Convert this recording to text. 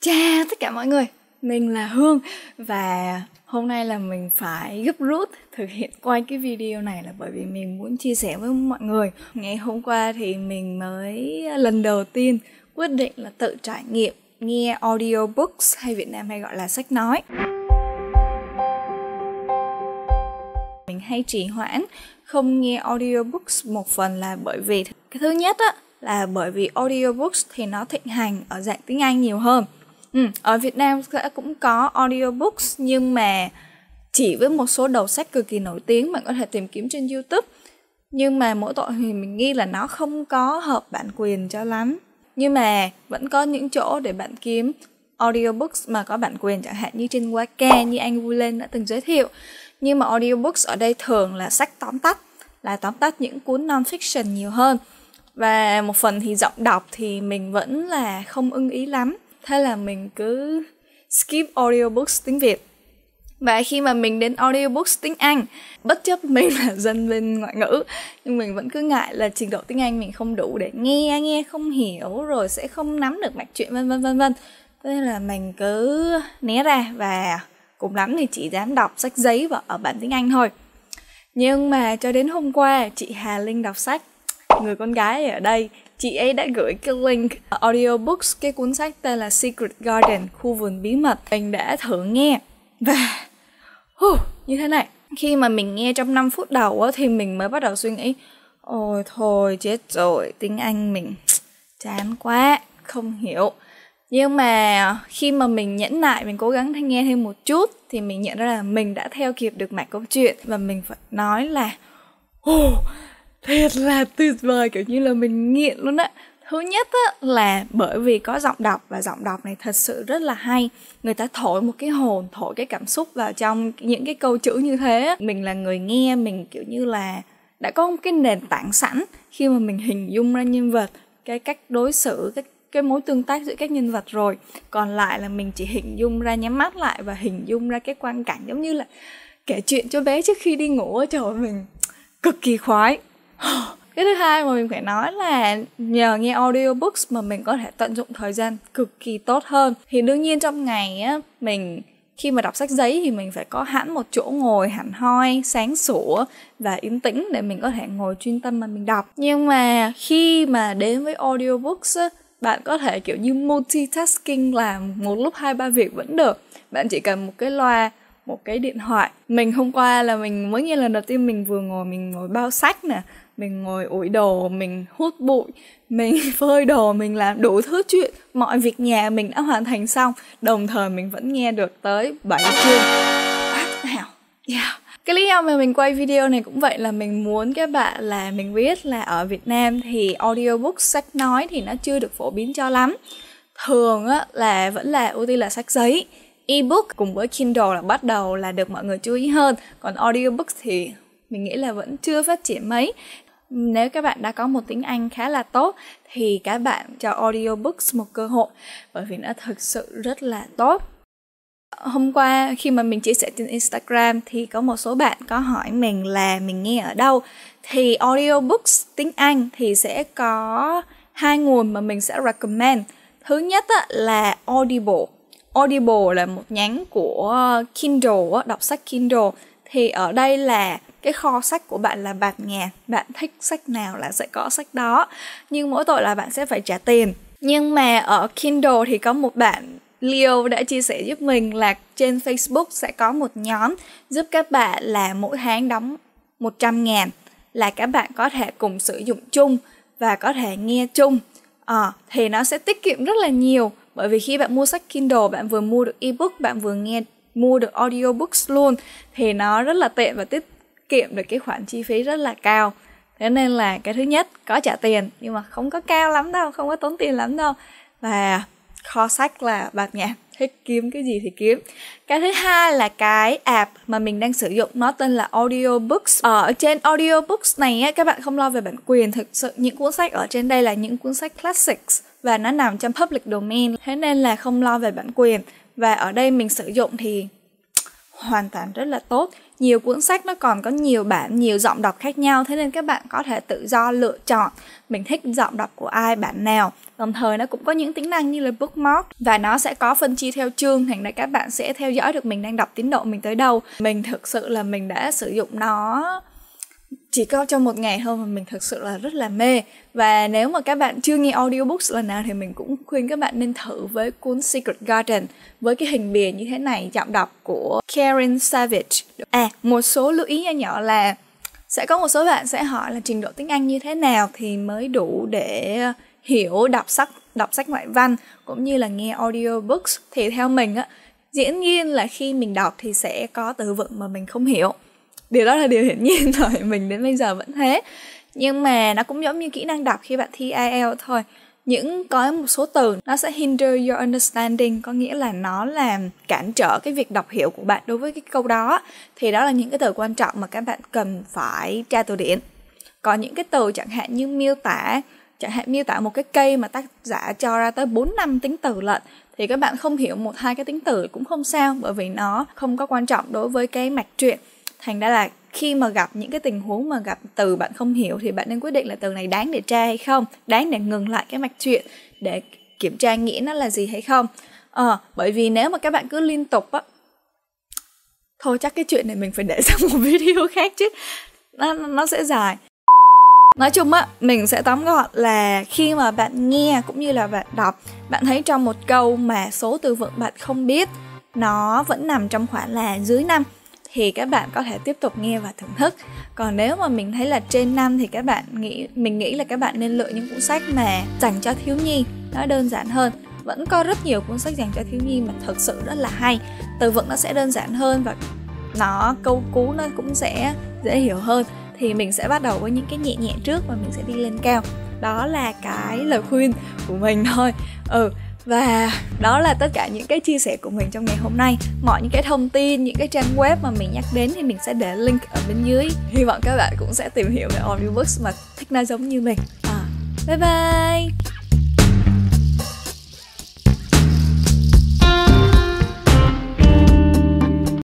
Chào tất cả mọi người, mình là Hương. Và hôm nay là mình phải gấp rút thực hiện quay cái video này là bởi vì mình muốn chia sẻ với mọi người. Ngày hôm qua thì mình mới lần đầu tiên quyết định là tự trải nghiệm nghe audiobooks, hay Việt Nam hay gọi là sách nói. Mình hay trì hoãn không nghe audiobooks một phần là bởi vì cái thứ nhất á, là bởi vì audiobooks thì nó thịnh hành ở dạng tiếng Anh nhiều hơn. Ở Việt Nam cũng có audiobooks nhưng mà chỉ với một số đầu sách cực kỳ nổi tiếng bạn có thể tìm kiếm trên YouTube. Nhưng mà mỗi tội thì mình nghĩ là nó không có hợp bản quyền cho lắm. Nhưng mà vẫn có những chỗ để bạn kiếm audiobooks mà có bản quyền, chẳng hạn như trên Waka như anh Vui Lên đã từng giới thiệu. Nhưng mà audiobooks ở đây thường là sách tóm tắt, là tóm tắt những cuốn non-fiction nhiều hơn. Và một phần thì giọng đọc thì mình vẫn là không ưng ý lắm. Thế là mình cứ skip audiobooks tiếng Việt. Và khi mà mình đến audiobooks tiếng Anh, bất chấp mình là dân bên ngoại ngữ, nhưng mình vẫn cứ ngại là trình độ tiếng Anh mình không đủ để nghe không hiểu, rồi sẽ không nắm được mạch truyện vân vân. Thế là mình cứ né ra và cùng lắm thì chỉ dám đọc sách giấy và ở bản tiếng Anh thôi. Nhưng mà cho đến hôm qua, chị Hà Linh đọc sách, người con gái ở đây, chị ấy đã gửi cái link audiobooks, cái cuốn sách tên là Secret Garden, khu vườn bí mật. Mình đã thử nghe và như thế này. Khi mà mình nghe trong 5 phút đầu á, thì mình mới bắt đầu suy nghĩ, ôi thôi chết rồi, tiếng Anh mình chán quá, không hiểu. Nhưng mà khi mà mình nhẫn nại, mình cố gắng nghe thêm một chút thì mình nhận ra là mình đã theo kịp được mạch câu chuyện. Và mình phải nói là thiệt là tuyệt vời, kiểu như là mình nghiện luôn á. Thứ nhất á, là bởi vì có giọng đọc, và giọng đọc này thật sự rất là hay. Người ta thổi một cái hồn, thổi cái cảm xúc vào trong những cái câu chữ như thế á. Mình là người nghe, mình kiểu như là đã có một cái nền tảng sẵn. Khi mà mình hình dung ra nhân vật, cái cách đối xử, cái mối tương tác giữa các nhân vật rồi. Còn lại là mình chỉ hình dung ra, nhắm mắt lại và hình dung ra cái quang cảnh, giống như là kể chuyện cho bé trước khi đi ngủ. Trời ơi, mình cực kỳ khoái. Cái thứ hai mà mình phải nói là nhờ nghe audiobooks mà mình có thể tận dụng thời gian cực kỳ tốt hơn. Thì đương nhiên trong ngày á, mình khi mà đọc sách giấy thì mình phải có hẳn một chỗ ngồi hẳn hoi, sáng sủa và yên tĩnh để mình có thể ngồi chuyên tâm mà mình đọc. Nhưng mà khi mà đến với audiobooks á, bạn có thể kiểu như multitasking, làm một lúc 2-3 việc vẫn được. Bạn chỉ cần một cái loa, một cái điện thoại. Mình hôm qua là mình mới nghe lần đầu tiên, mình vừa ngồi, mình ngồi bao sách nè, mình ngồi ủi đồ, mình hút bụi, mình phơi đồ, mình làm đủ thứ chuyện. Mọi việc nhà mình đã hoàn thành xong, đồng thời mình vẫn nghe được tới 7 chương. Cái lý do mà mình quay video này cũng vậy, là mình muốn các bạn là mình biết là ở Việt Nam thì audiobook, sách nói thì nó chưa được phổ biến cho lắm. Thường á, là vẫn là ưu tiên là sách giấy. Ebook cùng với Kindle là bắt đầu là được mọi người chú ý hơn. Còn audiobook thì mình nghĩ là vẫn chưa phát triển mấy. Nếu các bạn đã có một tiếng Anh khá là tốt thì các bạn cho audiobooks một cơ hội, bởi vì nó thực sự rất là tốt. Hôm qua khi mà mình chia sẻ trên Instagram thì có một số bạn có hỏi mình là mình nghe ở đâu. Thì audiobooks tiếng Anh thì sẽ có 2 nguồn mà mình sẽ recommend. Thứ nhất là Audible. Audible là một nhánh của Kindle, đọc sách Kindle. Thì ở đây là cái kho sách của bạn là bạt ngàn, bạn thích sách nào là sẽ có sách đó. Nhưng mỗi tội là bạn sẽ phải trả tiền. Nhưng mà ở Kindle thì có một bạn Leo đã chia sẻ giúp mình là trên Facebook sẽ có một nhóm giúp các bạn là mỗi tháng đóng 100.000 là các bạn có thể cùng sử dụng chung và có thể nghe chung. Thì nó sẽ tiết kiệm rất là nhiều. Bởi vì khi bạn mua sách Kindle, bạn vừa mua được ebook, bạn vừa mua được audiobooks luôn. Thì nó rất là tiện và tiết kiệm được cái khoản chi phí rất là cao. Thế nên là cái thứ nhất, có trả tiền nhưng mà không có cao lắm đâu, không có tốn tiền lắm đâu. Và kho sách là bạt ngàn, thích kiếm cái gì thì kiếm. Cái thứ hai là cái app mà mình đang sử dụng, nó tên là Audiobooks. Ở trên Audiobooks này á, các bạn không lo về bản quyền. Thực sự những cuốn sách ở trên đây là những cuốn sách classics và nó nằm trong public domain, thế nên là không lo về bản quyền. Và ở đây mình sử dụng thì hoàn toàn rất là tốt. nhiều cuốn sách nó còn có nhiều bản, nhiều giọng đọc khác nhau, thế nên các bạn có thể tự do lựa chọn mình thích giọng đọc của ai, bản nào. Đồng thời nó cũng có những tính năng như là bookmark và nó sẽ có phân chia theo chương, thành ra các bạn sẽ theo dõi được mình đang đọc tiến độ mình tới đâu. Mình thực sự là mình đã sử dụng nó chỉ có trong một ngày thôi mà mình thực sự là rất là mê. Và nếu mà các bạn chưa nghe audiobooks lần nào thì mình cũng khuyên các bạn nên thử với cuốn Secret Garden với cái hình bìa như thế này, giọng đọc của Karen Savage. Một số lưu ý nhỏ là sẽ có một số bạn sẽ hỏi là trình độ tiếng Anh như thế nào thì mới đủ để hiểu đọc sách ngoại văn cũng như là nghe audiobooks. Thì theo mình á, dĩ nhiên là khi mình đọc thì sẽ có từ vựng mà mình không hiểu, điều đó là điều hiển nhiên rồi, mình đến bây giờ vẫn thế. Nhưng mà nó cũng giống như kỹ năng đọc khi bạn thi IELTS thôi, có một số từ nó sẽ hinder your understanding, có nghĩa là nó làm cản trở cái việc đọc hiểu của bạn đối với cái câu đó. Thì đó là những cái từ quan trọng mà các bạn cần phải tra từ điển. Có những cái từ chẳng hạn như miêu tả một cái cây mà tác giả cho ra tới 4-5 tính từ lận, thì các bạn không hiểu 1-2 cái tính từ cũng không sao, bởi vì nó không có quan trọng đối với cái mạch truyện. Thành ra là khi mà gặp những cái tình huống mà gặp từ bạn không hiểu thì bạn nên quyết định là từ này đáng để tra hay không, đáng để ngừng lại cái mạch truyện để kiểm tra nghĩa nó là gì hay không. Bởi vì nếu mà các bạn cứ liên tục á, thôi chắc cái chuyện này mình phải để sang một video khác chứ nó sẽ dài. Nói chung á, mình sẽ tóm gọn là khi mà bạn nghe cũng như là bạn đọc, bạn thấy trong một câu mà số từ vựng bạn không biết nó vẫn nằm trong khoảng là dưới 5 thì các bạn có thể tiếp tục nghe và thưởng thức. Còn nếu mà mình thấy là trên 5 thì mình nghĩ là các bạn nên lựa những cuốn sách mà dành cho thiếu nhi, nó đơn giản hơn. Vẫn có rất nhiều cuốn sách dành cho thiếu nhi mà thực sự rất là hay, từ vựng nó sẽ đơn giản hơn và câu cú nó cũng sẽ dễ hiểu hơn. Thì mình sẽ bắt đầu với những cái nhẹ nhẹ trước và mình sẽ đi lên cao. Đó là cái lời khuyên của mình thôi. Và đó là tất cả những cái chia sẻ của mình trong ngày hôm nay. Mọi những cái thông tin, những cái trang web mà mình nhắc đến thì mình sẽ để link ở bên dưới. Hy vọng các bạn cũng sẽ tìm hiểu về audiobooks mà thích nó giống như mình. Bye bye!